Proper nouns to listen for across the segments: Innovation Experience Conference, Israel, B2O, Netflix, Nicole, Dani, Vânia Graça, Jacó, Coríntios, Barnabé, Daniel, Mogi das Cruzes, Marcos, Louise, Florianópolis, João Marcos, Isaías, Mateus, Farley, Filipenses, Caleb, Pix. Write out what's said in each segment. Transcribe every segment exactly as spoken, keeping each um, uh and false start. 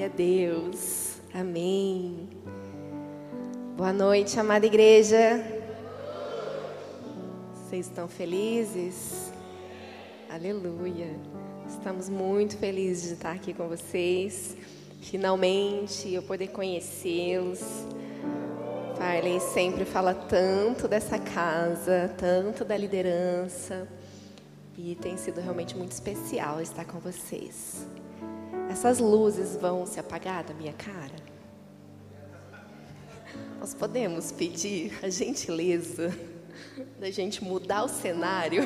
Glória a Deus. Amém. Boa noite, amada igreja. Vocês estão felizes? Aleluia. Estamos muito felizes de estar aqui com vocês. Finalmente, eu poder conhecê-los. Farley sempre fala tanto dessa casa, tanto da liderança. E tem sido realmente muito especial estar com vocês. Essas luzes vão se apagar da minha cara? Nós podemos pedir a gentileza da gente mudar o cenário?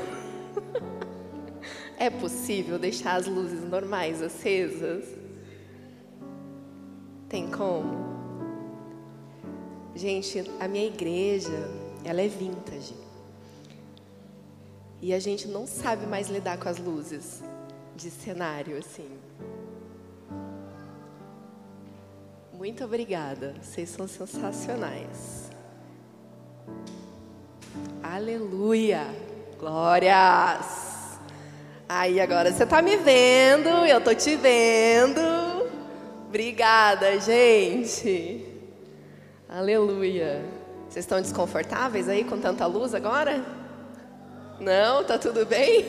É possível deixar as luzes normais acesas? Tem como? Gente, a minha igreja, ela é vintage. E a gente não sabe mais lidar com as luzes de cenário, assim. Muito obrigada, vocês são sensacionais. Aleluia, glórias. Aí agora você tá me vendo, eu tô te vendo. Obrigada, gente. Aleluia. Vocês estão desconfortáveis aí com tanta luz agora? Não? Tá tudo bem?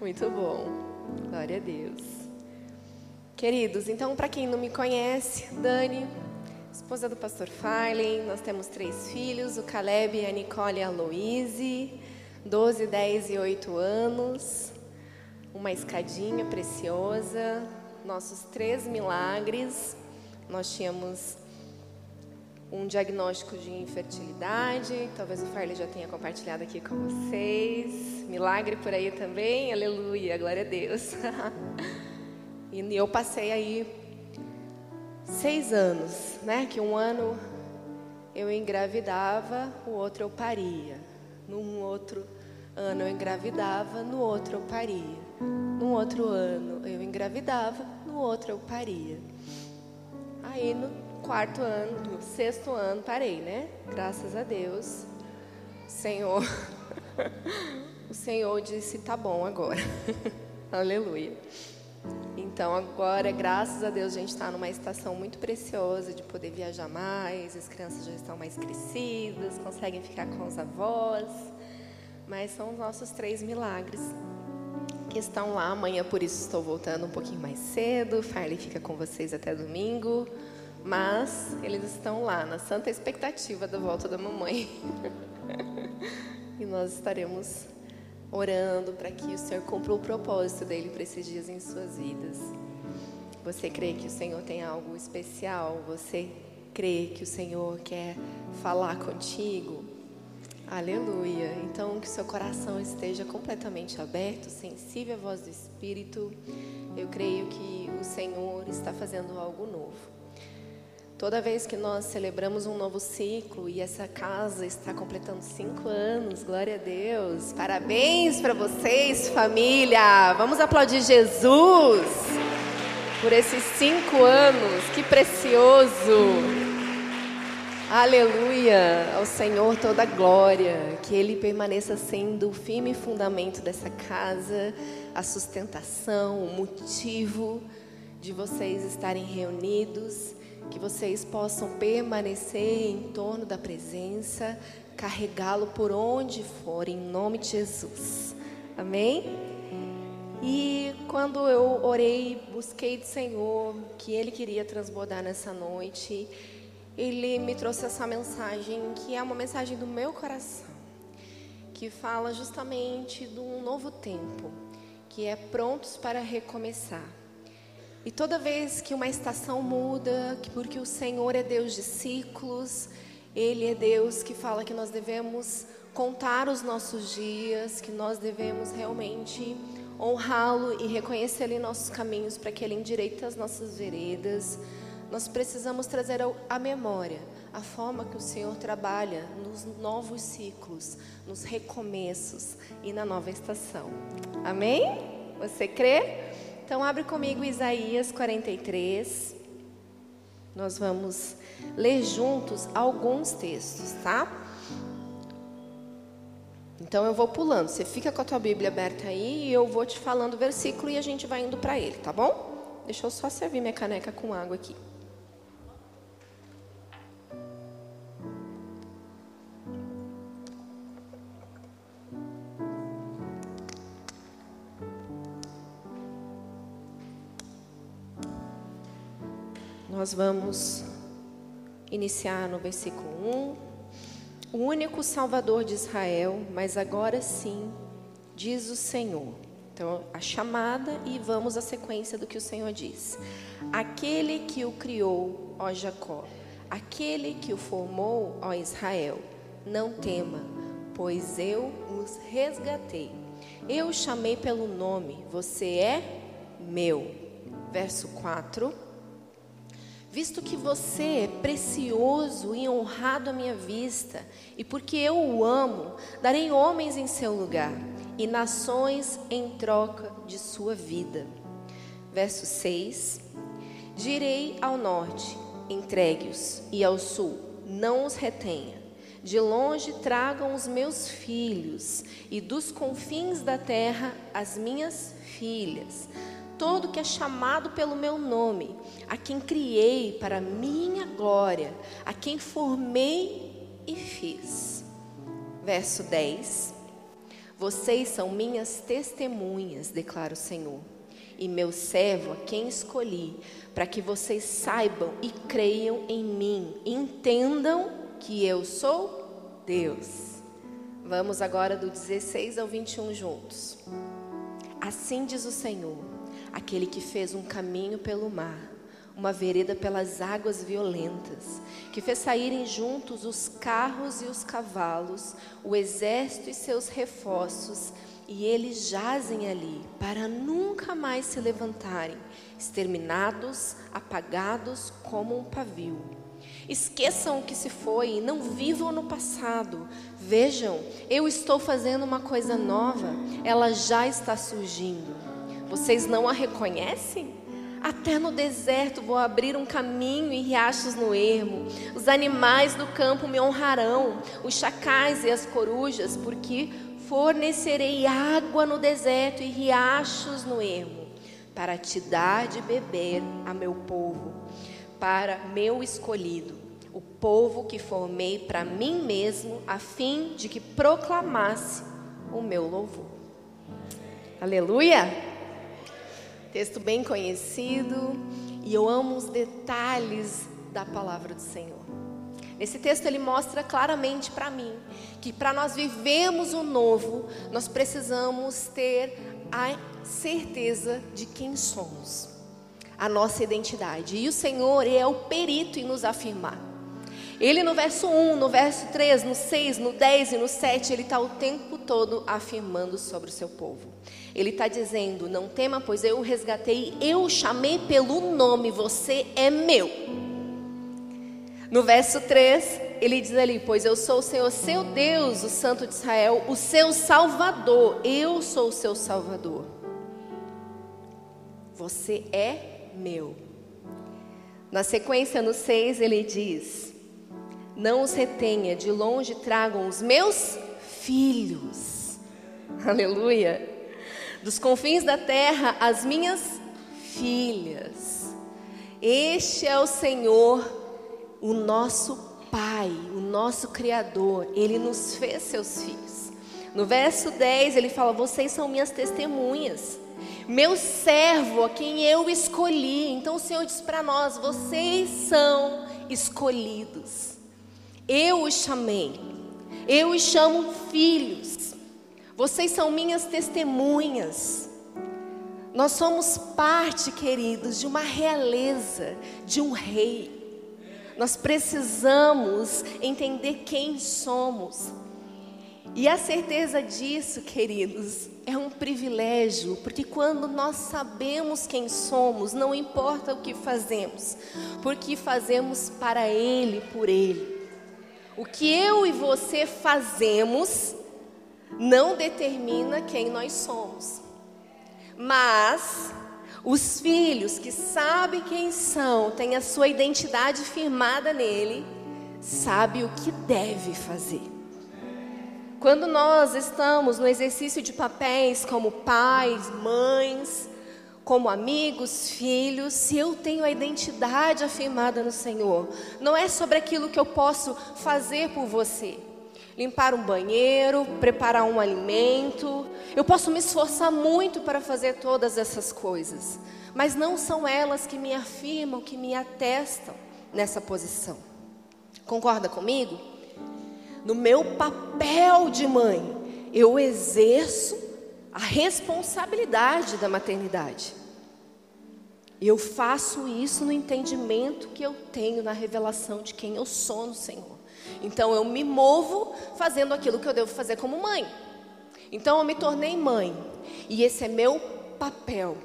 Muito bom, glória a Deus. Queridos, então, para quem não me conhece, Dani, esposa do pastor Farley, nós temos três filhos, o Caleb, a Nicole e a Louise, doze, dez e oito anos, uma escadinha preciosa, nossos três milagres. Nós tínhamos um diagnóstico de infertilidade, talvez o Farley já tenha compartilhado aqui com vocês, milagre por aí também, aleluia, glória a Deus. E eu passei aí seis anos, né? Que um ano eu engravidava, o outro eu paria. Num outro ano eu engravidava, no outro eu paria. Num outro ano eu engravidava, no outro eu paria. Aí no quarto ano, no sexto ano parei, né? Graças a Deus, Senhor, o Senhor disse, tá bom agora. Aleluia. Então agora, graças a Deus, a gente está numa estação muito preciosa de poder viajar mais, as crianças já estão mais crescidas, conseguem ficar com os avós, mas são os nossos três milagres que estão lá. Amanhã, por isso, estou voltando um pouquinho mais cedo, Farley fica com vocês até domingo, mas eles estão lá na santa expectativa da volta da mamãe. E nós estaremos orando para que o Senhor cumpra o propósito dele para esses dias em suas vidas. Você crê que o Senhor tem algo especial? Você crê que o Senhor quer falar contigo? Aleluia. Então que o seu coração esteja completamente aberto, sensível à voz do Espírito. Eu creio que o Senhor está fazendo algo novo. Toda vez que nós celebramos um novo ciclo, e essa casa está completando cinco anos, glória a Deus. Parabéns para vocês, família. Vamos aplaudir Jesus por esses cinco anos, que precioso. Aleluia, ao Senhor toda a glória, que Ele permaneça sendo o firme fundamento dessa casa, a sustentação, o motivo de vocês estarem reunidos. Que vocês possam permanecer em torno da presença, carregá-lo por onde for, em nome de Jesus. Amém? E quando eu orei, busquei do Senhor, que Ele queria transbordar nessa noite, Ele me trouxe essa mensagem, que é uma mensagem do meu coração, que fala justamente de um novo tempo, que é prontos para recomeçar. E toda vez que uma estação muda, porque o Senhor é Deus de ciclos, Ele é Deus que fala que nós devemos contar os nossos dias, que nós devemos realmente honrá-lo e reconhecê-lo em nossos caminhos para que Ele endireite as nossas veredas. Nós precisamos trazer à memória a forma que o Senhor trabalha nos novos ciclos, nos recomeços e na nova estação. Amém? Você crê? Então abre comigo Isaías quarenta e três, nós vamos ler juntos alguns textos, tá? Então eu vou pulando, você fica com a tua Bíblia aberta aí e eu vou te falando o versículo e a gente vai indo para ele, tá bom? Deixa eu só servir minha caneca com água aqui. Nós vamos iniciar no versículo um. O único Salvador de Israel, mas agora sim, diz o Senhor. Então, a chamada e vamos à sequência do que o Senhor diz. Aquele que o criou, ó Jacó, aquele que o formou, ó Israel, não tema, pois eu os resgatei. Eu os chamei pelo nome, você é meu. Verso quatro. Visto que você é precioso e honrado à minha vista, e porque eu o amo, darei homens em seu lugar, e nações em troca de sua vida. Verso seis. Direi ao norte, entregue-os, e ao sul, não os retenha. De longe tragam os meus filhos, e dos confins da terra as minhas filhas. Todo que é chamado pelo meu nome, a quem criei para minha glória, a quem formei e fiz. Verso dez. Vocês são minhas testemunhas, declara o Senhor, e meu servo a quem escolhi, para que vocês saibam e creiam em mim, entendam que eu sou Deus. Vamos agora do dezesseis ao vinte e um juntos. Assim diz o Senhor, aquele que fez um caminho pelo mar, uma vereda pelas águas violentas, que fez saírem juntos os carros e os cavalos, o exército e seus reforços, e eles jazem ali, para nunca mais se levantarem, exterminados, apagados como um pavio. Esqueçam o que se foi, não vivam no passado. Vejam, eu estou fazendo uma coisa nova, ela já está surgindo. Vocês não a reconhecem? Até no deserto vou abrir um caminho e riachos no ermo. Os animais do campo me honrarão, os chacais e as corujas, porque fornecerei água no deserto e riachos no ermo, para te dar de beber a meu povo, para meu escolhido, o povo que formei para mim mesmo, a fim de que proclamasse o meu louvor. Aleluia! Texto bem conhecido, e eu amo os detalhes da palavra do Senhor. Nesse texto ele mostra claramente para mim que para nós vivermos o novo, nós precisamos ter a certeza de quem somos, a nossa identidade. E o Senhor é o perito em nos afirmar. Ele no verso um, no verso três, no seis, no dez e no sete, ele está o tempo todo afirmando sobre o seu povo. Ele está dizendo, não tema, pois eu o resgatei, eu o chamei pelo nome, você é meu. No verso três, ele diz ali, pois eu sou o Senhor, seu Deus, o Santo de Israel, o seu Salvador, eu sou o seu Salvador. Você é meu. Na sequência, no seis, ele diz, não os retenha, de longe tragam os meus filhos. Aleluia. Dos confins da terra, as minhas filhas. Este é o Senhor, o nosso Pai, o nosso Criador. Ele nos fez seus filhos. No verso dez, ele fala, vocês são minhas testemunhas. Meu servo, a quem eu escolhi. Então o Senhor diz para nós, vocês são escolhidos. Eu os chamei. Eu os chamo filhos. Vocês são minhas testemunhas. Nós somos parte, queridos, de uma realeza, de um rei. Nós precisamos entender quem somos. E a certeza disso, queridos, é um privilégio, porque quando nós sabemos quem somos, não importa o que fazemos, porque fazemos para Ele, por Ele. O que eu e você fazemos não determina quem nós somos, mas os filhos que sabem quem são, têm a sua identidade firmada nele, sabem o que deve fazer. Quando nós estamos no exercício de papéis como pais, mães, como amigos, filhos, se eu tenho a identidade afirmada no Senhor. Não é sobre aquilo que eu posso fazer por você. Limpar um banheiro, preparar um alimento. Eu posso me esforçar muito para fazer todas essas coisas, mas não são elas que me afirmam, que me atestam nessa posição. Concorda comigo? No meu papel de mãe, eu exerço a responsabilidade da maternidade. Eu faço isso no entendimento que eu tenho, na revelação de quem eu sou no Senhor. Então eu me movo fazendo aquilo que eu devo fazer como mãe. Então eu me tornei mãe, e esse é meu papel.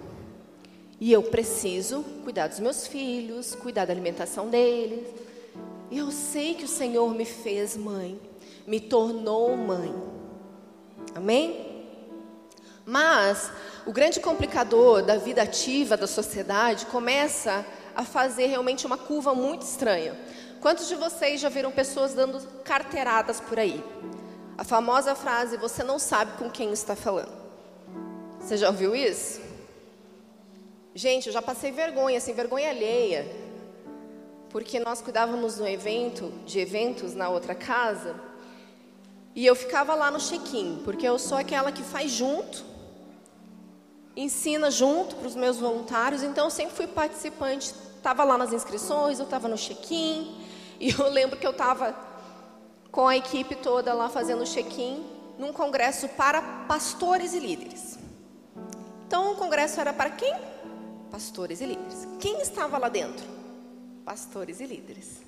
E eu preciso cuidar dos meus filhos, cuidar da alimentação deles. Eu sei que o Senhor me fez mãe, me tornou mãe. Amém? Mas o grande complicador da vida ativa da sociedade começa a fazer realmente uma curva muito estranha. Quantos de vocês já viram pessoas dando carteiradas por aí? A famosa frase, você não sabe com quem está falando. Você já ouviu isso? Gente, eu já passei vergonha, assim, vergonha alheia. Porque nós cuidávamos de um evento, de eventos na outra casa, e eu ficava lá no check-in, porque eu sou aquela que faz junto, ensina junto para os meus voluntários, então eu sempre fui participante. Estava lá nas inscrições, eu estava no check-in, e eu lembro que eu estava com a equipe toda lá fazendo o check-in num congresso para pastores e líderes. Então o congresso era para quem? Pastores e líderes. Quem estava lá dentro? Pastores e líderes.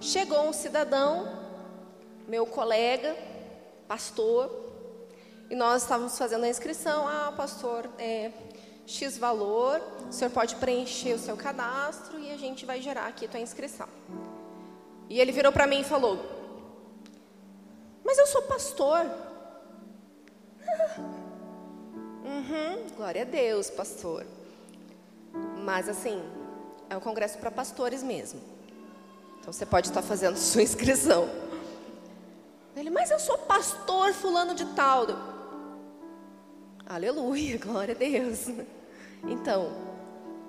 Chegou um cidadão, meu colega, pastor, e nós estávamos fazendo a inscrição. Ah, pastor, é, X valor, o senhor pode preencher o seu cadastro e a gente vai gerar aqui a tua inscrição. E ele virou para mim e falou, mas eu sou pastor. Uhum, glória a Deus, pastor. Mas assim, é um congresso para pastores mesmo. Então você pode estar fazendo sua inscrição. Ele, mas eu sou pastor fulano de tal. Aleluia, glória a Deus. Então,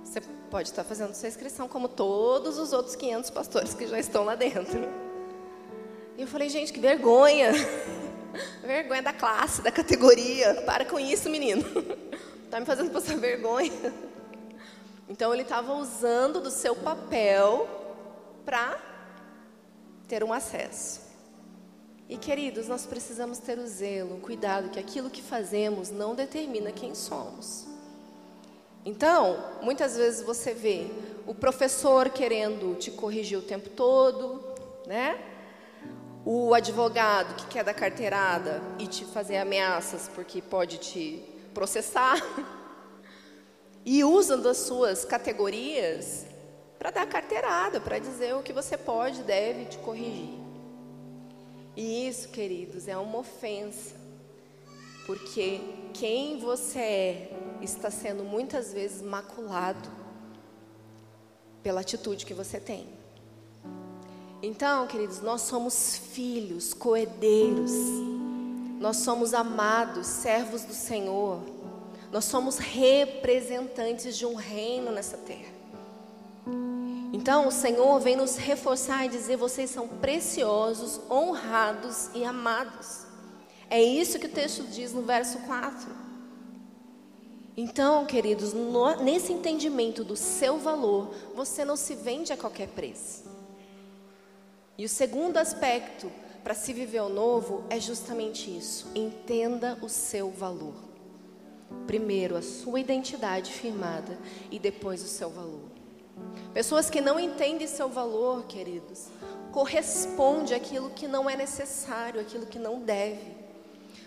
você pode estar fazendo sua inscrição como todos os outros quinhentos pastores que já estão lá dentro. E eu falei, gente, que vergonha. Vergonha da classe, da categoria. Para com isso, menino. Tá me fazendo passar vergonha. Então, ele estava usando do seu papel para ter um acesso. E, queridos, nós precisamos ter o zelo, o cuidado, que aquilo que fazemos não determina quem somos. Então, muitas vezes você vê o professor querendo te corrigir o tempo todo, né? O advogado que quer dar carteirada e te fazer ameaças porque pode te processar. E usa das suas categorias para dar carteirada, para dizer o que você pode e deve te corrigir. E isso, queridos, é uma ofensa. Porque quem você é está sendo muitas vezes maculado pela atitude que você tem. Então, queridos, nós somos filhos, coerdeiros. Nós somos amados, servos do Senhor. Nós somos representantes de um reino nessa terra. Então o Senhor vem nos reforçar e dizer, vocês são preciosos, honrados e amados. É isso que o texto diz no verso quatro. Então, queridos, no, nesse entendimento do seu valor, você não se vende a qualquer preço. E o segundo aspecto para se viver o novo é justamente isso. Entenda o seu valor. Primeiro a sua identidade firmada e depois o seu valor. Pessoas que não entendem seu valor, queridos, corresponde àquilo que não é necessário, àquilo que não deve.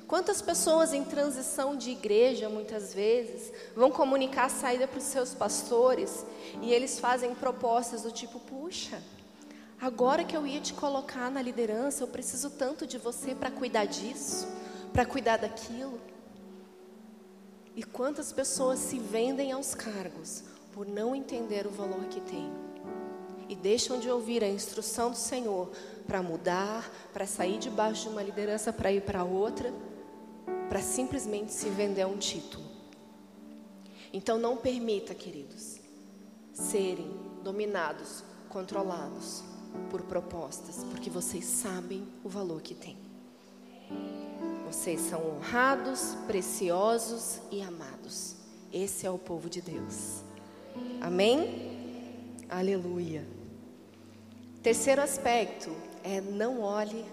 Quantas pessoas em transição de igreja, muitas vezes, vão comunicar a saída para os seus pastores e eles fazem propostas do tipo, puxa, agora que eu ia te colocar na liderança, eu preciso tanto de você para cuidar disso, para cuidar daquilo. E quantas pessoas se vendem aos cargos por não entender o valor que tem. E deixam de ouvir a instrução do Senhor para mudar, para sair debaixo de uma liderança, para ir para outra, para simplesmente se vender a um título. Então não permita, queridos, serem dominados, controlados por propostas, porque vocês sabem o valor que tem. Vocês são honrados, preciosos e amados. Esse é o povo de Deus. Amém? Aleluia. Terceiro aspecto é: não olhe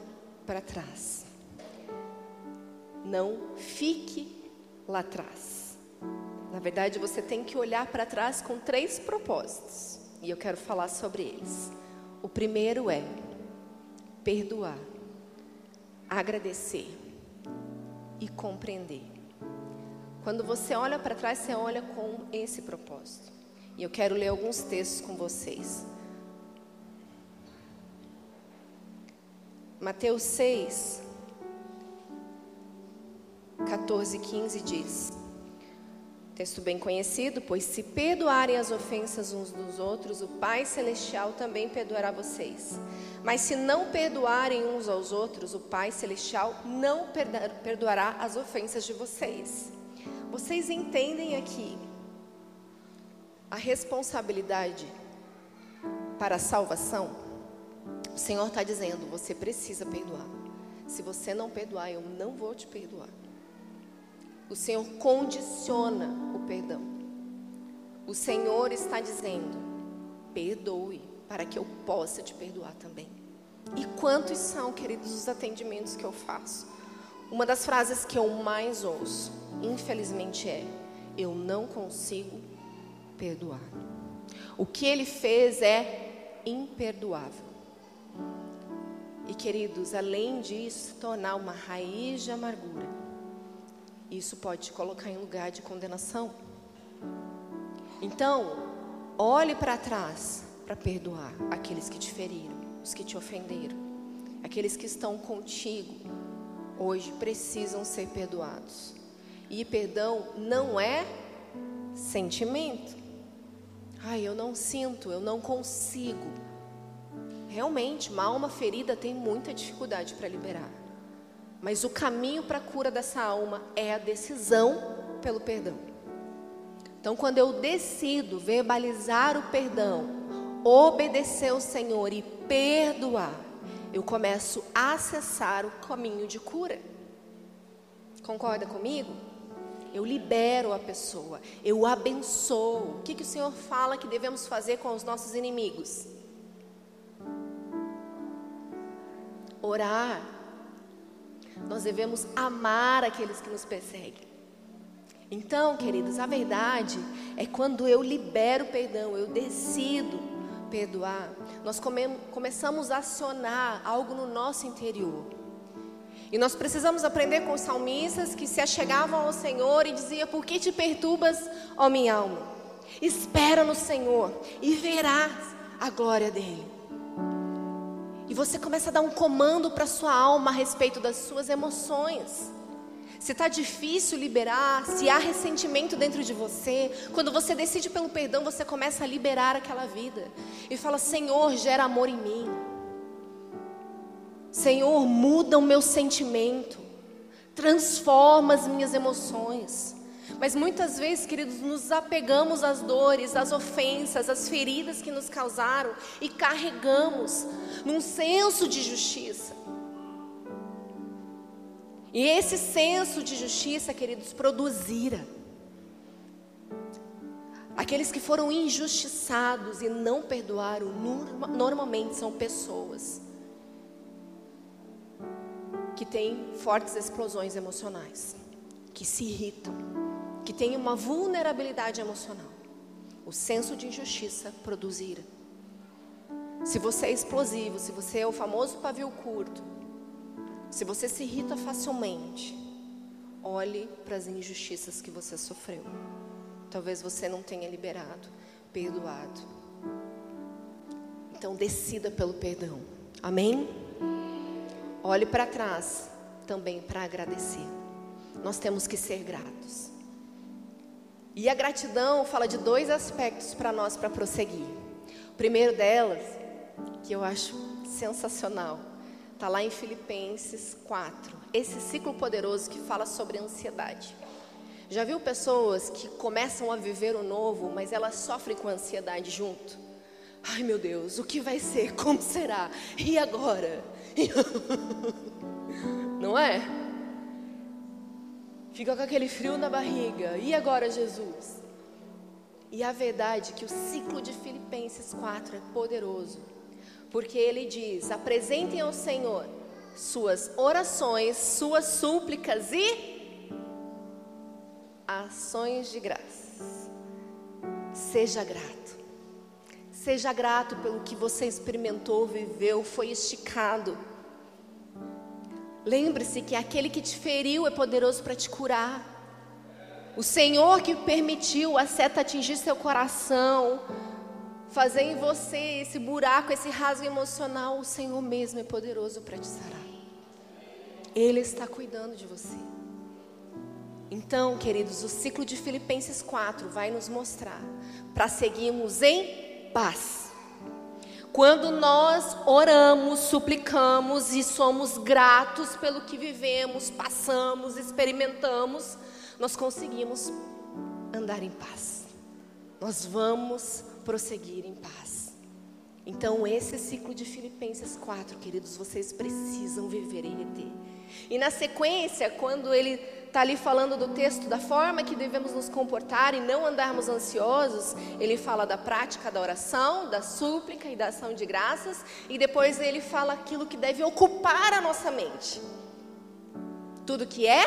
para trás. Não fique lá atrás. Na verdade, você tem que olhar para trás com três propósitos, e eu quero falar sobre eles. O primeiro é perdoar, agradecer e compreender. Quando você olha para trás, você olha com esse propósito. E eu quero ler alguns textos com vocês. Mateus seis, quatorze e quinze diz, texto bem conhecido: pois se perdoarem as ofensas uns dos outros, o Pai Celestial também perdoará vocês. Mas se não perdoarem uns aos outros, o Pai Celestial não perdoará as ofensas de vocês. Vocês entendem aqui a responsabilidade para a salvação? O Senhor está dizendo: você precisa perdoar. Se você não perdoar, eu não vou te perdoar. O Senhor condiciona o perdão. O Senhor está dizendo: perdoe, para que eu possa te perdoar também. E quantos são, queridos, os atendimentos que eu faço? Uma das frases que eu mais ouço, infelizmente, é: eu não consigo perdoar. O que ele fez é imperdoável. E, queridos, além disso se tornar uma raiz de amargura, isso pode te colocar em lugar de condenação. Então, olhe para trás para perdoar aqueles que te feriram, os que te ofenderam. Aqueles que estão contigo hoje precisam ser perdoados. E perdão não é sentimento. Ai, eu não sinto, eu não consigo. Realmente, uma alma ferida tem muita dificuldade para liberar. Mas o caminho para a cura dessa alma é a decisão pelo perdão. Então, quando eu decido verbalizar o perdão, obedecer o Senhor e perdoar, eu começo a acessar o caminho de cura. Concorda comigo? Eu libero a pessoa, eu abençoo. O que, que o Senhor fala que devemos fazer com os nossos inimigos? Orar. Nós devemos amar aqueles que nos perseguem. Então, queridos, a verdade é: quando eu libero o perdão, eu decido perdoar, nós come- começamos a acionar algo no nosso interior. E nós precisamos aprender com os salmistas, que se achegavam ao Senhor e diziam: por que te perturbas, ó minha alma? Espera no Senhor e verás a glória dele. E você começa a dar um comando para a sua alma a respeito das suas emoções. Se está difícil liberar, se há ressentimento dentro de você, quando você decide pelo perdão, você começa a liberar aquela vida. E fala: Senhor, gera amor em mim. Senhor, muda o meu sentimento. Transforma as minhas emoções. Mas muitas vezes, queridos, nos apegamos às dores, às ofensas, às feridas que nos causaram e carregamos num senso de justiça. E esse senso de justiça, queridos, produz ira. Aqueles que foram injustiçados e não perdoaram, normalmente são pessoas que têm fortes explosões emocionais, que se irritam, que tem uma vulnerabilidade emocional. O senso de injustiça produz ira. Se você é explosivo, se você é o famoso pavio curto, se você se irrita facilmente, olhe para as injustiças que você sofreu. Talvez você não tenha liberado, perdoado. Então decida pelo perdão. Amém? Olhe para trás também para agradecer. Nós temos que ser gratos. E a gratidão fala de dois aspectos para nós, para prosseguir. O primeiro delas, que eu acho sensacional, está lá em Filipenses quatro. Esse ciclo poderoso que fala sobre ansiedade. Já viu pessoas que começam a viver o novo, mas elas sofrem com ansiedade junto? Ai meu Deus, o que vai ser? Como será? E agora? Não é? Fica com aquele frio na barriga. E agora, Jesus? E a verdade é que o ciclo de Filipenses quatro é poderoso, porque ele diz: apresentem ao Senhor suas orações, suas súplicas e ações de graça. Seja grato. Seja grato pelo que você experimentou, viveu, foi esticado. Lembre-se que aquele que te feriu é poderoso para te curar. O Senhor que permitiu a seta atingir seu coração, fazer em você esse buraco, esse rasgo emocional, o Senhor mesmo é poderoso para te sarar. Ele está cuidando de você. Então, queridos, o ciclo de Filipenses quatro vai nos mostrar para seguirmos em paz. Quando nós oramos, suplicamos e somos gratos pelo que vivemos, passamos, experimentamos, nós conseguimos andar em paz. Nós vamos prosseguir em paz. Então, esse ciclo de Filipenses quatro, queridos, vocês precisam viver e reter. E na sequência, quando ele está ali falando do texto, da forma que devemos nos comportar e não andarmos ansiosos, ele fala da prática da oração, da súplica e da ação de graças, e depois ele fala aquilo que deve ocupar a nossa mente. Tudo que é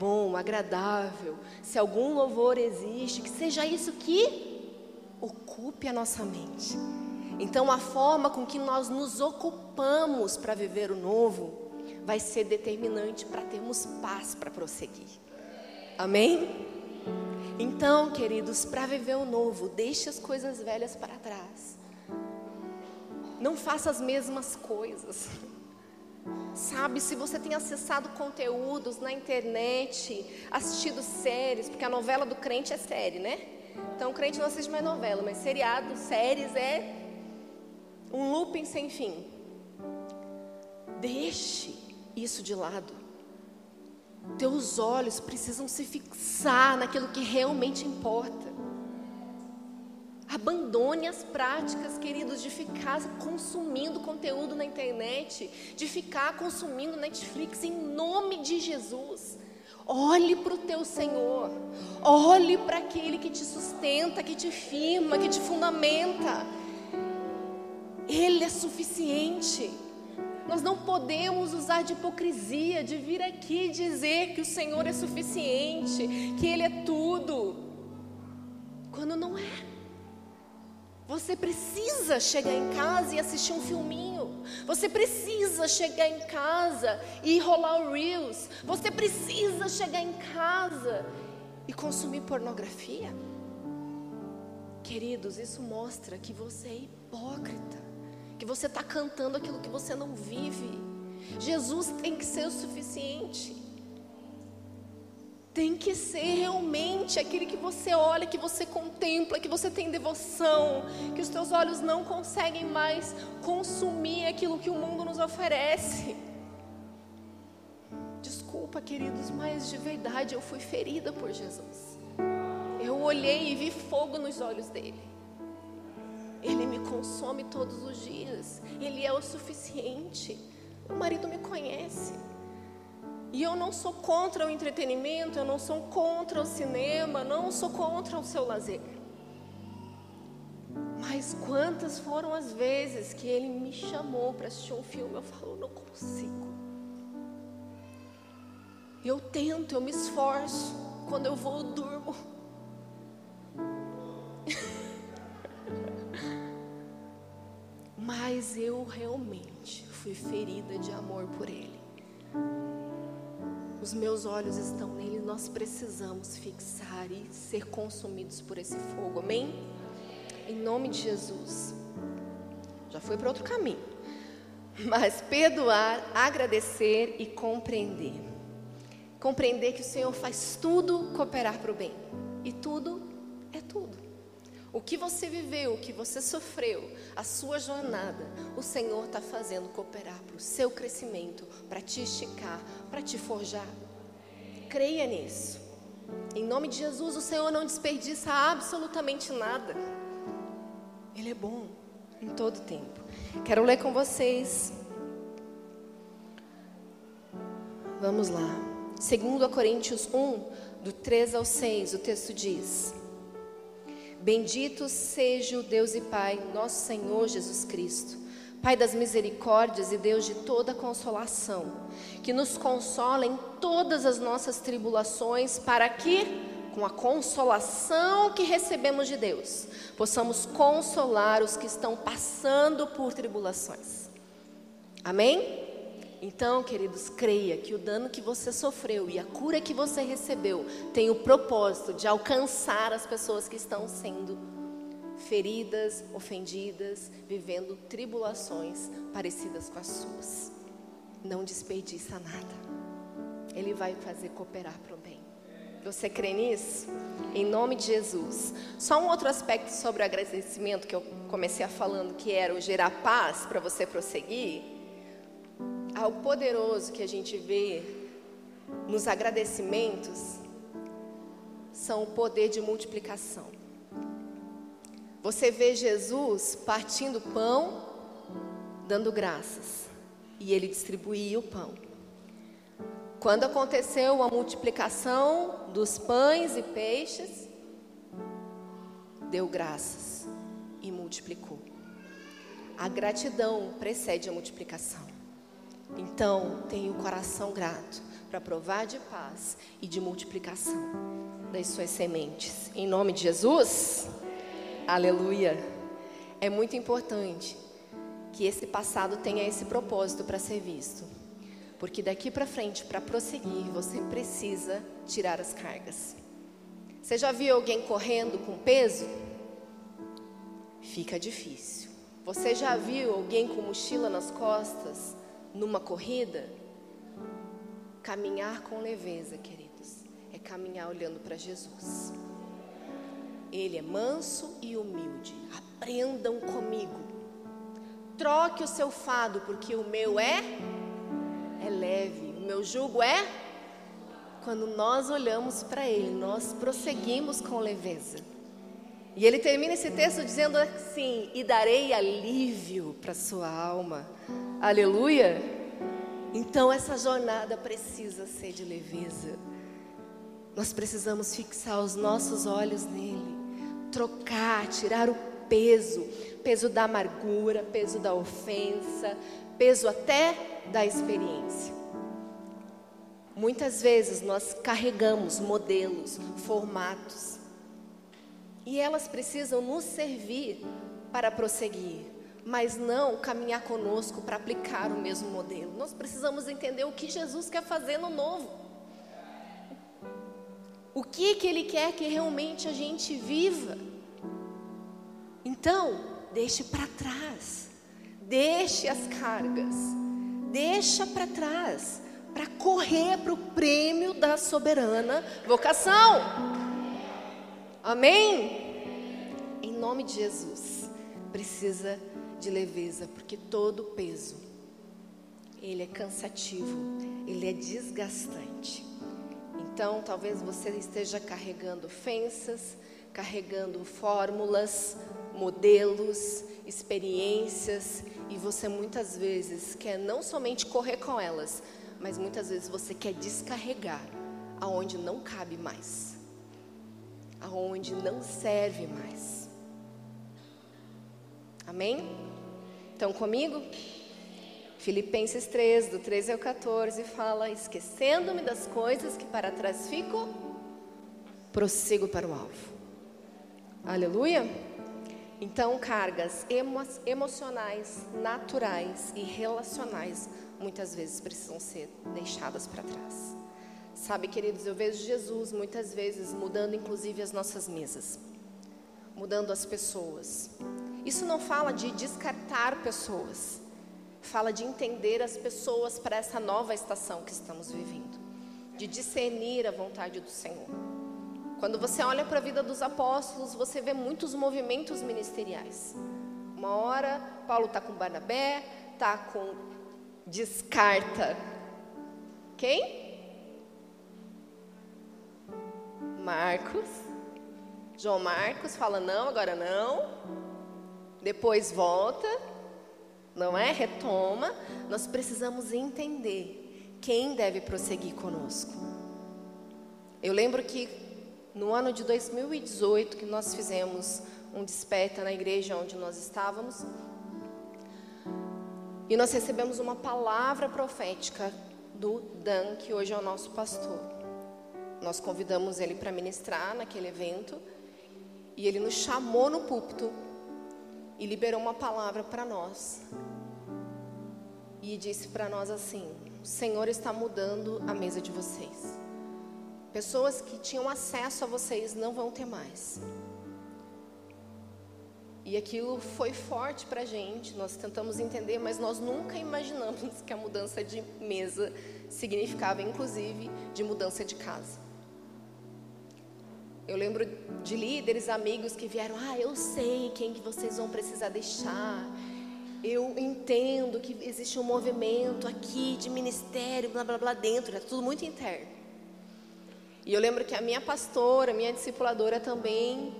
bom, agradável, se algum louvor existe, que seja isso que ocupe a nossa mente. Então, a forma com que nós nos ocupamos para viver o novo vai ser determinante para termos paz para prosseguir. Amém? Então, queridos, para viver o novo, deixe as coisas velhas para trás. Não faça as mesmas coisas. Sabe, se você tem acessado conteúdos na internet, assistido séries, porque a novela do crente é série, né? Então o crente não assiste mais novela, mas seriado, séries é um looping sem fim. Deixe isso de lado. Teus olhos precisam se fixar naquilo que realmente importa. Abandone as práticas, queridos, de ficar consumindo conteúdo na internet, de ficar consumindo Netflix, em nome de Jesus. Olhe para o teu Senhor, olhe para aquele que te sustenta, que te firma, que te fundamenta. Ele é suficiente. Nós não podemos usar de hipocrisia, de vir aqui e dizer que o Senhor é suficiente, que Ele é tudo, quando não é. Você precisa chegar em casa e assistir um filminho. Você precisa chegar em casa e rolar o Reels. Você precisa chegar em casa e consumir pornografia. Queridos, isso mostra que você é hipócrita, que você está cantando aquilo que você não vive. Jesus tem que ser o suficiente, tem que ser realmente aquele que você olha, que você contempla, que você tem devoção, que os teus olhos não conseguem mais consumir aquilo que o mundo nos oferece. Desculpa, queridos, mas de verdade eu fui ferida por Jesus. Eu olhei e vi fogo nos olhos dele. Ele me consome todos os dias. Ele é o suficiente. Meu marido me conhece. E eu não sou contra o entretenimento, eu não sou contra o cinema, não sou contra o seu lazer. Mas quantas foram as vezes que ele me chamou para assistir um filme, eu falo, não consigo. Eu tento, eu me esforço. Quando eu vou, eu durmo. Mas eu realmente fui ferida de amor por Ele. Os meus olhos estão nele. Nós precisamos fixar e ser consumidos por esse fogo. Amém? Em nome de Jesus. Já foi para outro caminho. Mas perdoar, agradecer e compreender. Compreender que o Senhor faz tudo cooperar para o bem. E tudo é tudo. O que você viveu, o que você sofreu, a sua jornada, o Senhor está fazendo cooperar para o seu crescimento, para te esticar, para te forjar. Creia nisso. Em nome de Jesus, o Senhor não desperdiça absolutamente nada. Ele é bom em todo tempo. Quero ler com vocês. Vamos lá. Segundo Coríntios um, do três ao seis, o texto diz: Bendito seja o Deus e Pai, nosso Senhor Jesus Cristo, Pai das misericórdias e Deus de toda consolação, que nos consola em todas as nossas tribulações, para que, com a consolação que recebemos de Deus, possamos consolar os que estão passando por tribulações. Amém? Então, queridos, creia que o dano que você sofreu e a cura que você recebeu tem o propósito de alcançar as pessoas que estão sendo feridas, ofendidas, vivendo tribulações parecidas com as suas. Não desperdiça nada. Ele vai fazer cooperar para o bem. Você crê nisso? Em nome de Jesus. Só um outro aspecto sobre o agradecimento que eu comecei a falando, que era o gerar paz para você prosseguir. Ao poderoso que a gente vê nos agradecimentos são o poder de multiplicação. Você vê Jesus partindo pão, dando graças, e ele distribuía o pão. Quando aconteceu a multiplicação dos pães e peixes, deu graças e multiplicou. A gratidão precede a multiplicação. Então, tenha o coração grato para provar de paz e de multiplicação das suas sementes. Em nome de Jesus. Aleluia! É muito importante que esse passado tenha esse propósito para ser visto. Porque daqui para frente, para prosseguir, você precisa tirar as cargas. Você já viu alguém correndo com peso? Fica difícil. Você já viu alguém com mochila nas costas numa corrida? Caminhar com leveza, queridos, é caminhar olhando para Jesus. Ele é manso e humilde. Aprendam comigo. Troque o seu fardo, porque o meu é, é leve. O meu jugo é. Quando nós olhamos para Ele, nós prosseguimos com leveza. E ele termina esse texto dizendo assim: e darei alívio para sua alma. Aleluia! Então essa jornada precisa ser de leveza. Nós precisamos fixar os nossos olhos nele, trocar, tirar o peso, peso da amargura, peso da ofensa, peso até da experiência. Muitas vezes nós carregamos modelos, formatos, e elas precisam nos servir para prosseguir, mas não caminhar conosco para aplicar o mesmo modelo. Nós precisamos entender o que Jesus quer fazer no novo. O que que Ele quer que realmente a gente viva? Então, deixe para trás. Deixe as cargas. Deixa para trás. Para correr para o prêmio da soberana vocação. Amém? Em nome de Jesus. Precisa de leveza, porque todo peso, ele é cansativo, ele é desgastante. Então, talvez você esteja carregando ofensas, carregando fórmulas, modelos, experiências, e você muitas vezes quer não somente correr com elas, mas muitas vezes você quer descarregar aonde não cabe mais, aonde não serve mais. Amém? Estão comigo? Filipenses três, do treze ao catorze, fala: esquecendo-me das coisas que para trás fico, prossigo para o alvo. Aleluia? Então, cargas emo- emocionais, naturais e relacionais, muitas vezes precisam ser deixadas para trás. Sabe, queridos, eu vejo Jesus muitas vezes mudando inclusive as nossas mesas, mudando as pessoas. Isso não fala de descartar pessoas, fala de entender as pessoas para essa nova estação que estamos vivendo, de discernir a vontade do Senhor. Quando você olha para a vida dos apóstolos, você vê muitos movimentos ministeriais. Uma hora, Paulo está com Barnabé, está com... descarta. Quem? Marcos. João Marcos fala não, agora não. Depois volta, não é? Retoma. Nós precisamos entender quem deve prosseguir conosco. Eu lembro que no ano de dois mil e dezoito, que nós fizemos um desperta na igreja onde nós estávamos, e nós recebemos uma palavra profética do Dan, que hoje é o nosso pastor. Nós convidamos ele para ministrar naquele evento, e ele nos chamou no púlpito e liberou uma palavra para nós. E disse para nós assim: o Senhor está mudando a mesa de vocês. Pessoas que tinham acesso a vocês não vão ter mais. E aquilo foi forte para a gente, nós tentamos entender, mas nós nunca imaginamos que a mudança de mesa significava, inclusive, de mudança de casa. Eu lembro de líderes, amigos que vieram: ah, eu sei quem que vocês vão precisar deixar, eu entendo que existe um movimento aqui de ministério, blá, blá, blá, dentro, é tudo muito interno. E eu lembro que a minha pastora, a minha discipuladora também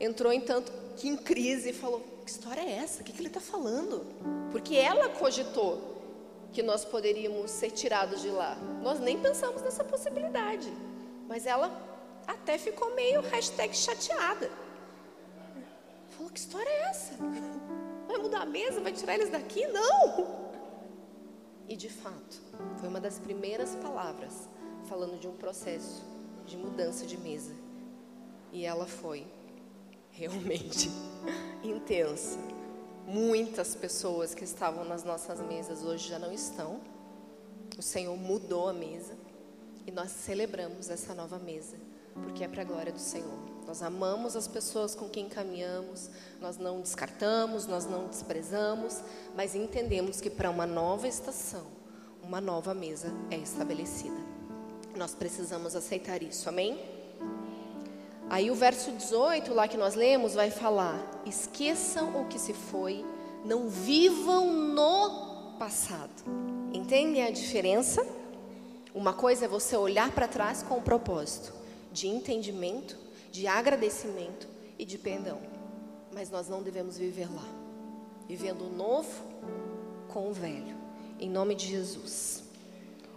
entrou em tanto... que em crise, falou: que história é essa? O que, que ele está falando? Porque ela cogitou que nós poderíamos ser tirados de lá. Nós nem pensamos nessa possibilidade, mas ela até ficou meio hashtag chateada. Falou: que história é essa? Vai mudar a mesa? Vai tirar eles daqui? Não! E de fato, foi uma das primeiras palavras falando de um processo de mudança de mesa. E ela foi realmente intensa. Muitas pessoas que estavam nas nossas mesas hoje já não estão. O Senhor mudou a mesa e nós celebramos essa nova mesa, porque é para a glória do Senhor. Nós amamos as pessoas com quem caminhamos, nós não descartamos, nós não desprezamos, mas entendemos que para uma nova estação, uma nova mesa é estabelecida. Nós precisamos aceitar isso, amém? Aí o verso dezoito lá que nós lemos vai falar: esqueçam o que se foi, não vivam no passado. Entendem a diferença? Uma coisa é você olhar para trás com o propósito de entendimento, de agradecimento e de perdão. Mas nós não devemos viver lá, vivendo o novo com o velho, em nome de Jesus.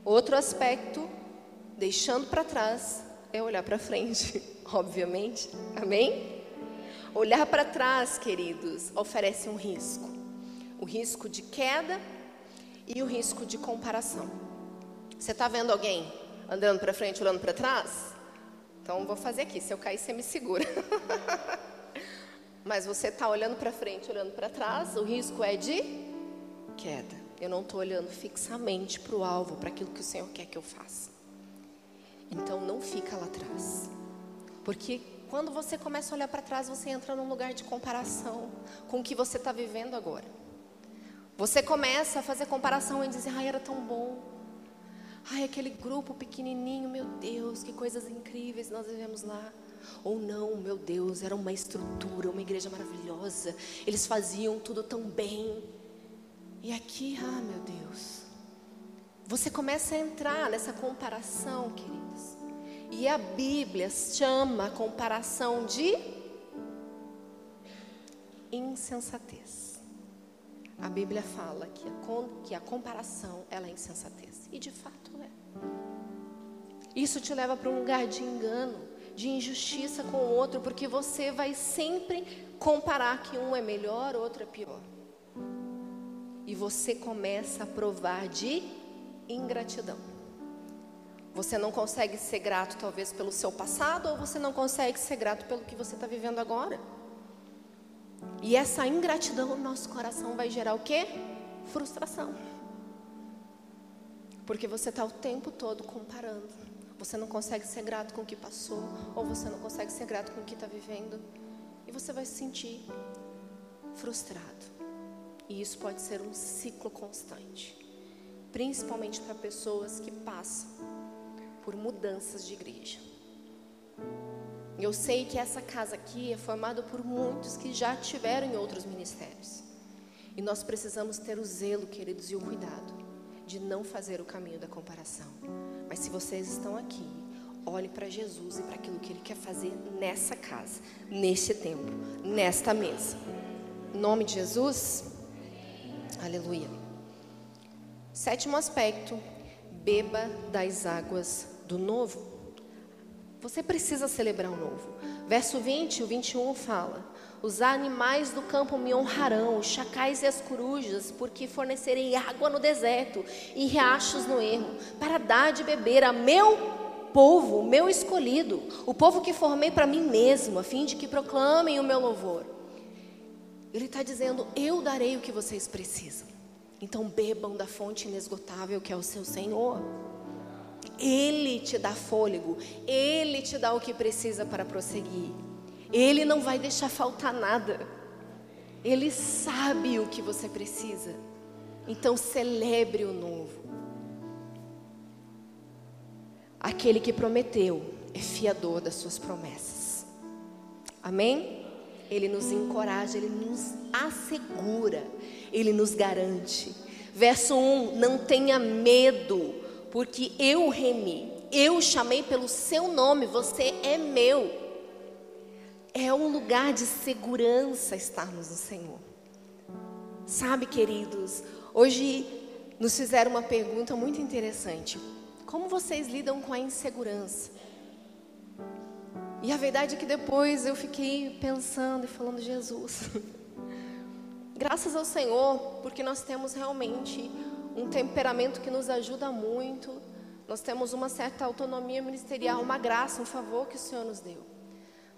Outro aspecto, deixando para trás, é olhar para frente, obviamente, amém? Olhar para trás, queridos, oferece um risco, o risco de queda e o risco de comparação. Você está vendo alguém andando para frente, olhando para trás? Então vou fazer aqui, se eu cair você me segura. Mas você está olhando para frente, olhando para trás, o risco é de queda. Eu não estou olhando fixamente para o alvo, para aquilo que o Senhor quer que eu faça. Então não fica lá atrás, porque quando você começa a olhar para trás, você entra num lugar de comparação com o que você está vivendo agora. Você começa a fazer comparação e dizer: ai, era tão bom, ai, aquele grupo pequenininho, meu Deus, que coisas incríveis nós vivemos lá. Ou não, meu Deus, era uma estrutura, uma igreja maravilhosa, eles faziam tudo tão bem. E aqui, ah, meu Deus, você começa a entrar nessa comparação, querido. E a Bíblia chama a comparação de insensatez. A Bíblia fala que a, que a comparação ela é insensatez. E de fato é. Isso te leva para um lugar de engano, de injustiça com o outro, porque você vai sempre comparar que um é melhor, outro é pior. E você começa a provar de ingratidão. Você não consegue ser grato talvez pelo seu passado, ou você não consegue ser grato pelo que você está vivendo agora. E essa ingratidão no nosso coração vai gerar o quê? Frustração. Porque você está o tempo todo comparando. Você não consegue ser grato com o que passou, ou você não consegue ser grato com o que está vivendo. E você vai se sentir frustrado. E isso pode ser um ciclo constante, principalmente para pessoas que passam por mudanças de igreja. Eu sei que essa casa aqui é formada por muitos que já tiveram em outros ministérios. E nós precisamos ter o zelo, queridos, e o cuidado de não fazer o caminho da comparação. Mas se vocês estão aqui, Olhe para Jesus e para aquilo que Ele quer fazer nessa casa, neste templo, nesta mesa. Em nome de Jesus. Aleluia. Sétimo aspecto. Beba das águas do novo. Você precisa celebrar o novo. Verso vinte, o vinte e um fala: os animais do campo me honrarão, os chacais e as corujas, porque fornecerei água no deserto e riachos no ermo, para dar de beber a meu povo, meu escolhido, o povo que formei para mim mesmo, a fim de que proclamem o meu louvor. Ele está dizendo: eu darei o que vocês precisam. Então bebam da fonte inesgotável que é o seu Senhor. Ele te dá fôlego, Ele te dá o que precisa para prosseguir. Ele não vai deixar faltar nada. Ele sabe o que você precisa. Então celebre o novo. Aquele que prometeu é fiador das suas promessas. Amém? Ele nos encoraja, Ele nos assegura, Ele nos garante. Verso um, não tenha medo, porque eu remi, eu chamei pelo seu nome, você é meu. É um lugar de segurança estarmos no Senhor. Sabe, queridos, hoje nos fizeram uma pergunta muito interessante: como vocês lidam com a insegurança? E a verdade é que depois eu fiquei pensando e falando: Jesus, graças ao Senhor, porque nós temos realmente um temperamento que nos ajuda muito. Nós temos uma certa autonomia ministerial, uma graça, um favor que o Senhor nos deu.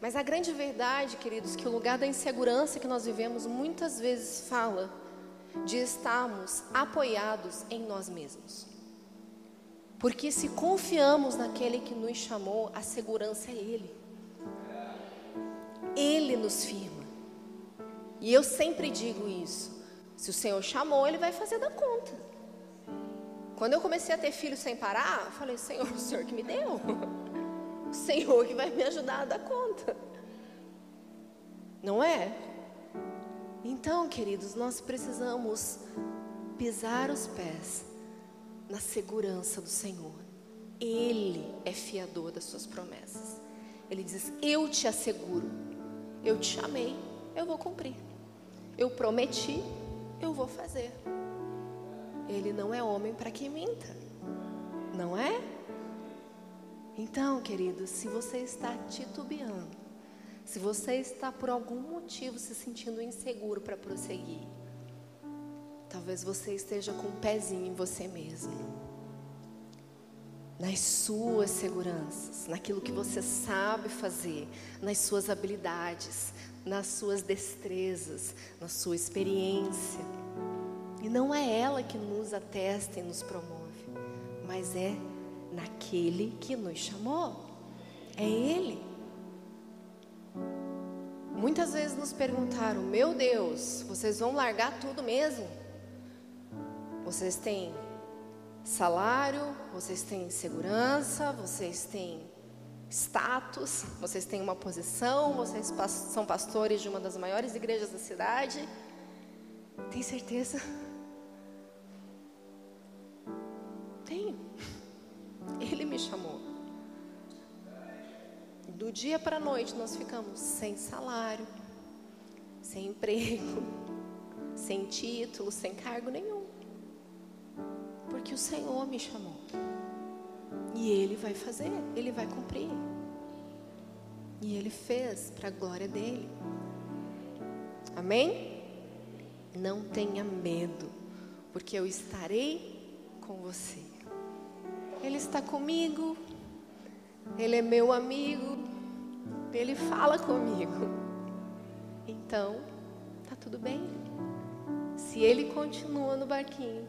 Mas a grande verdade, queridos, que o lugar da insegurança que nós vivemos muitas vezes fala de estarmos apoiados em nós mesmos. Porque se confiamos naquele que nos chamou, a segurança é Ele. Ele nos firma. E eu sempre digo isso: se o Senhor chamou, Ele vai fazer da conta. Quando eu comecei a ter filho sem parar, eu falei: Senhor, o Senhor que me deu. O Senhor que vai me ajudar a dar conta. Não é? Então, queridos, nós precisamos pisar os pés na segurança do Senhor. Ele é fiador das suas promessas. Ele diz: eu te asseguro, eu te chamei, eu vou cumprir. Eu prometi, eu vou fazer. Ele não é homem para que minta. Não é? Então, queridos, se você está titubeando, se você está por algum motivo se sentindo inseguro para prosseguir, talvez você esteja com um pezinho em você mesmo, nas suas seguranças, naquilo que você sabe fazer, nas suas habilidades, nas suas destrezas, na sua experiência. E não é ela que nos atesta e nos promove, mas é naquele que nos chamou. É Ele. Muitas vezes nos perguntaram: meu Deus, vocês vão largar tudo mesmo? Vocês têm salário, vocês têm segurança, vocês têm status, vocês têm uma posição, vocês são pastores de uma das maiores igrejas da cidade. Tem certeza? Tenho. Ele me chamou. Do dia para a noite nós ficamos sem salário, sem emprego, sem título, sem cargo nenhum, porque o Senhor me chamou. E Ele vai fazer, Ele vai cumprir. E Ele fez para a glória dEle. Amém? Não tenha medo, porque eu estarei com você. Ele está comigo, Ele é meu amigo, Ele fala comigo. Então, tá tudo bem. Se Ele continua no barquinho,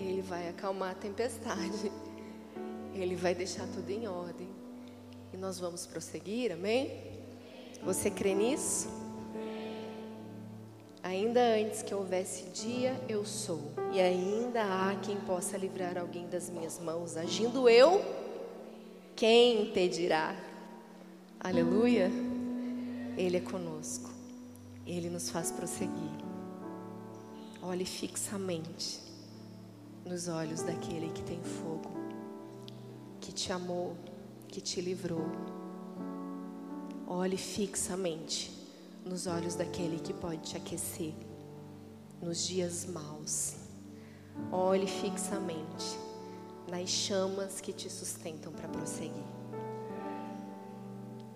Ele vai acalmar a tempestade, Ele vai deixar tudo em ordem e nós vamos prosseguir, amém? Você crê nisso? Ainda antes que houvesse dia, eu sou. E ainda há quem possa livrar alguém das minhas mãos. Agindo eu, quem impedirá? Aleluia! Ele é conosco. Ele nos faz prosseguir. Olhe fixamente nos olhos daquele que tem fogo, que te te amou, que te livrou. Olhe fixamente nos olhos daquele que pode te aquecer nos dias maus. Olhe fixamente nas chamas que te sustentam para prosseguir.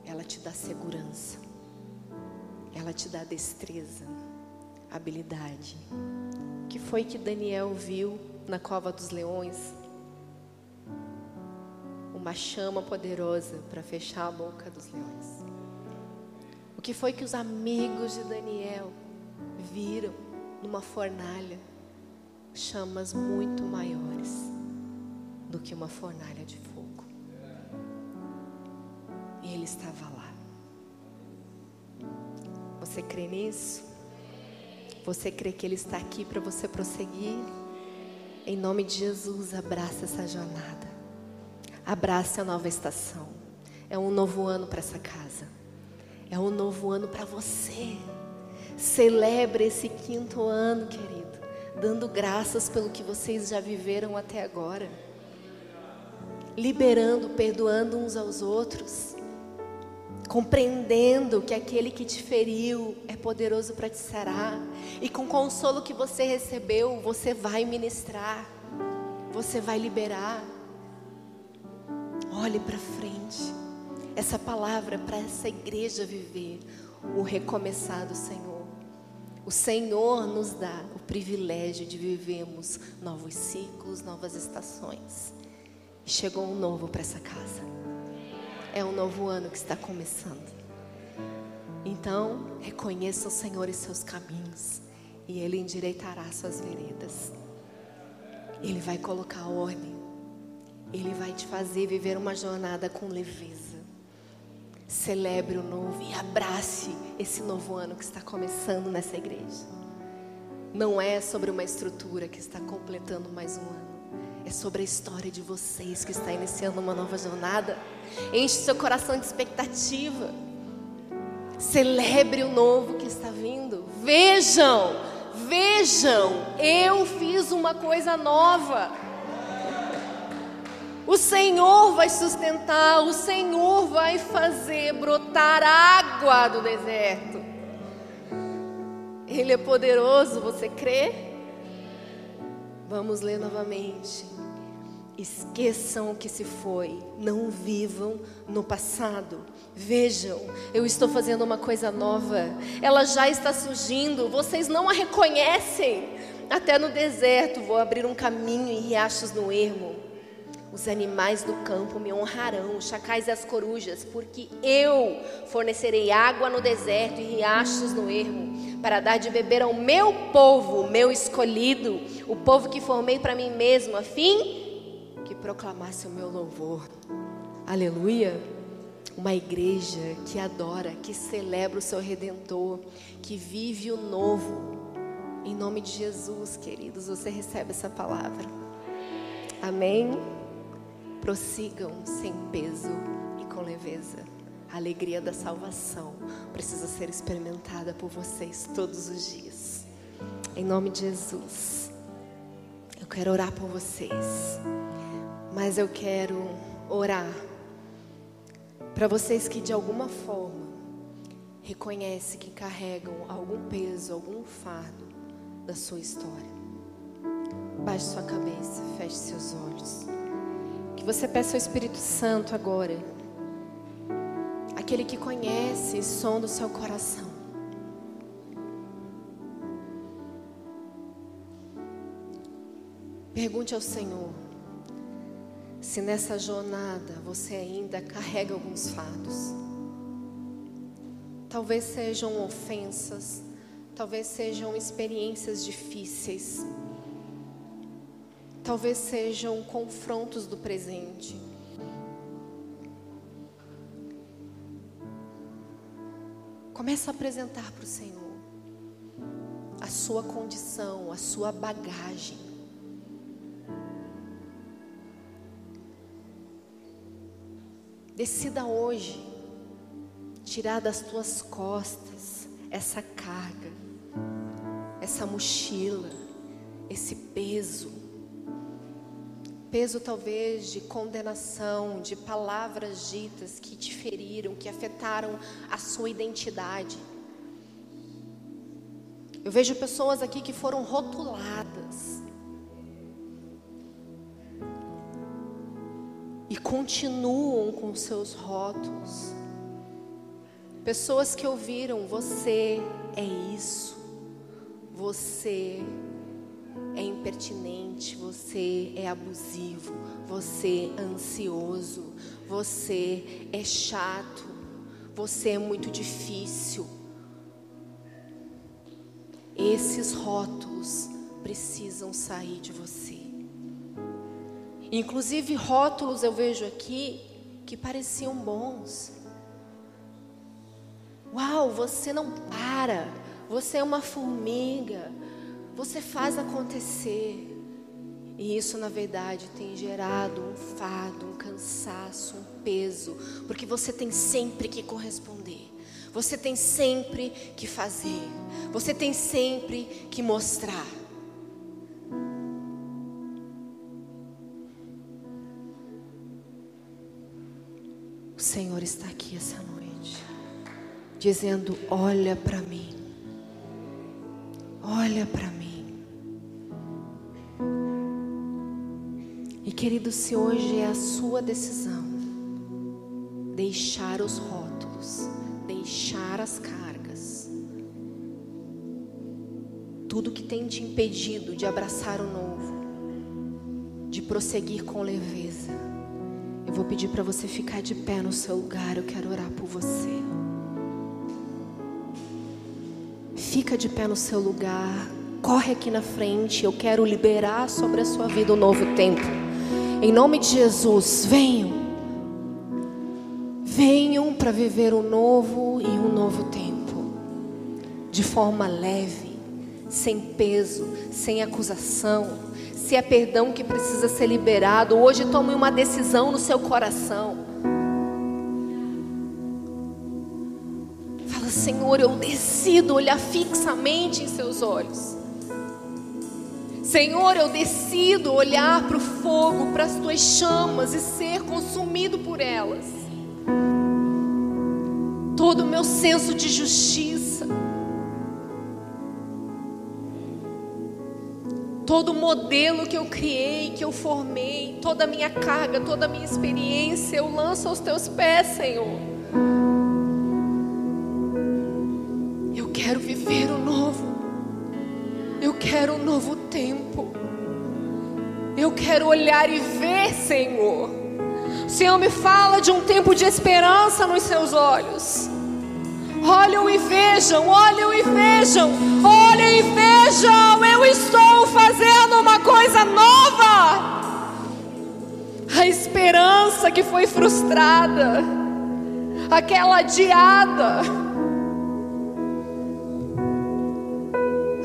Ela te dá segurança, ela te dá destreza, habilidade. O que foi que Daniel viu na cova dos leões? Uma chama poderosa para fechar a boca dos leões. O que foi que os amigos de Daniel viram numa fornalha? Chamas muito maiores do que uma fornalha de fogo. E ele estava lá. Você crê nisso? Você crê que ele está aqui para você prosseguir? Em nome de Jesus, abraça essa jornada. Abraça a nova estação. É um novo ano para essa casa. É um novo ano para você. Celebre esse quinto ano, querido, dando graças pelo que vocês já viveram até agora, liberando, perdoando uns aos outros, compreendendo que aquele que te feriu é poderoso para te sarar, e com o consolo que você recebeu, você vai ministrar, você vai liberar. Olhe para frente, essa palavra para essa igreja viver o recomeçar do Senhor. O Senhor nos dá o privilégio de vivermos novos ciclos, novas estações. Chegou um novo para essa casa. É um novo ano que está começando. Então, reconheça o Senhor e seus caminhos, e Ele endireitará suas veredas. Ele vai colocar ordem. Ele vai te fazer viver uma jornada com leveza. Celebre o novo e abrace esse novo ano que está começando nessa igreja. Não é sobre uma estrutura que está completando mais um ano. É sobre a história de vocês que está iniciando uma nova jornada. Enche seu coração de expectativa. Celebre o novo que está vindo. Vejam, vejam, eu fiz uma coisa nova. O Senhor vai sustentar, o Senhor vai fazer brotar água do deserto. Ele é poderoso, você crê? Vamos ler novamente. Esqueçam o que se foi, não vivam no passado. Vejam, eu estou fazendo uma coisa nova. Ela já está surgindo, vocês não a reconhecem. Até no deserto vou abrir um caminho e riachos no ermo. Os animais do campo me honrarão, os chacais e as corujas, porque eu fornecerei água no deserto e riachos no ermo, para dar de beber ao meu povo, meu escolhido, o povo que formei para mim mesmo, a fim que proclamasse o meu louvor. Aleluia! Uma igreja que adora, que celebra o seu Redentor, que vive o novo. Em nome de Jesus, queridos, você recebe essa palavra. Amém? Prossigam sem peso e com leveza. A alegria da salvação precisa ser experimentada por vocês todos os dias. Em nome de Jesus, eu quero orar por vocês, mas eu quero orar para vocês que de alguma forma reconhecem que carregam algum peso, algum fardo da sua história. Baixe sua cabeça, feche seus olhos. Que você peça ao Espírito Santo agora, aquele que conhece o som do seu coração, pergunte ao Senhor se nessa jornada você ainda carrega alguns fardos. Talvez sejam ofensas, talvez sejam experiências difíceis, talvez sejam confrontos do presente. Começa a apresentar para o Senhor a sua condição, a sua bagagem. Decida hoje tirar das tuas costas essa carga, essa mochila, esse peso. peso talvez de condenação, de palavras ditas que te feriram, que afetaram a sua identidade. Eu vejo pessoas aqui que foram rotuladas e continuam com seus rótulos. Pessoas que ouviram: você é isso, você é impertinente, você é abusivo, você é ansioso, você é chato, você é muito difícil. Esses rótulos precisam sair de você. Inclusive rótulos eu vejo aqui que pareciam bons. Uau, você não para, você é uma formiga, você faz acontecer. E isso na verdade tem gerado um fardo, um cansaço, um peso, porque você tem sempre que corresponder, você tem sempre que fazer, você tem sempre que mostrar. O Senhor está aqui essa noite, dizendo: olha para mim, olha para mim. E querido, se hoje é a sua decisão deixar os rótulos, deixar as cargas, tudo que tem te impedido de abraçar o novo, de prosseguir com leveza, eu vou pedir para você ficar de pé no seu lugar. Eu quero orar por você. Fica de pé no seu lugar, corre aqui na frente. Eu quero liberar sobre a sua vida um novo tempo. Em nome de Jesus, venham, venham para viver o novo e um novo tempo, de forma leve, sem peso, sem acusação. Se é perdão que precisa ser liberado, hoje tome uma decisão no seu coração. Fala: Senhor, eu decido olhar fixamente em seus olhos. Senhor, eu decido olhar para o fogo, para as tuas chamas e ser consumido por elas. Todo o meu senso de justiça, todo o modelo que eu criei, que eu formei, toda a minha carga, toda a minha experiência, eu lanço aos teus pés, Senhor. Eu quero viver o novo. Eu quero um novo tempo. Eu quero olhar e ver, Senhor. O Senhor me fala de um tempo de esperança nos seus olhos. Olhem e vejam, olhem e vejam, olhem e vejam. Eu estou fazendo uma coisa nova. A esperança que foi frustrada, aquela adiada.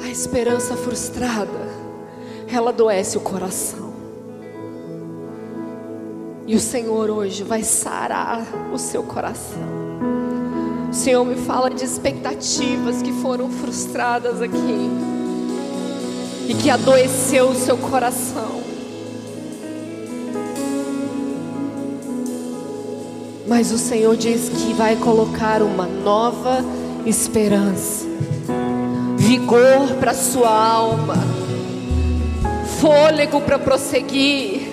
A esperança frustrada, ela adoece o coração. E o Senhor hoje vai sarar o seu coração. O Senhor me fala de expectativas que foram frustradas aqui e que adoeceu o seu coração. Mas o Senhor diz que vai colocar uma nova esperança, vigor para sua alma, fôlego para prosseguir,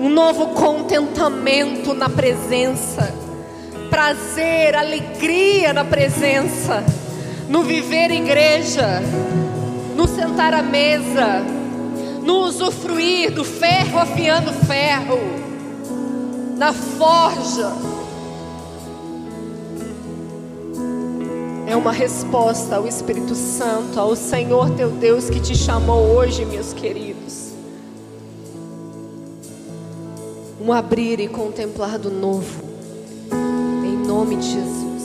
um novo contentamento na presença, prazer, alegria na presença, no viver igreja, no sentar à mesa, no usufruir do ferro afiando ferro, na forja. É uma resposta ao Espírito Santo, ao Senhor teu Deus que te chamou hoje, meus queridos. Um abrir e contemplar do novo, em nome de Jesus.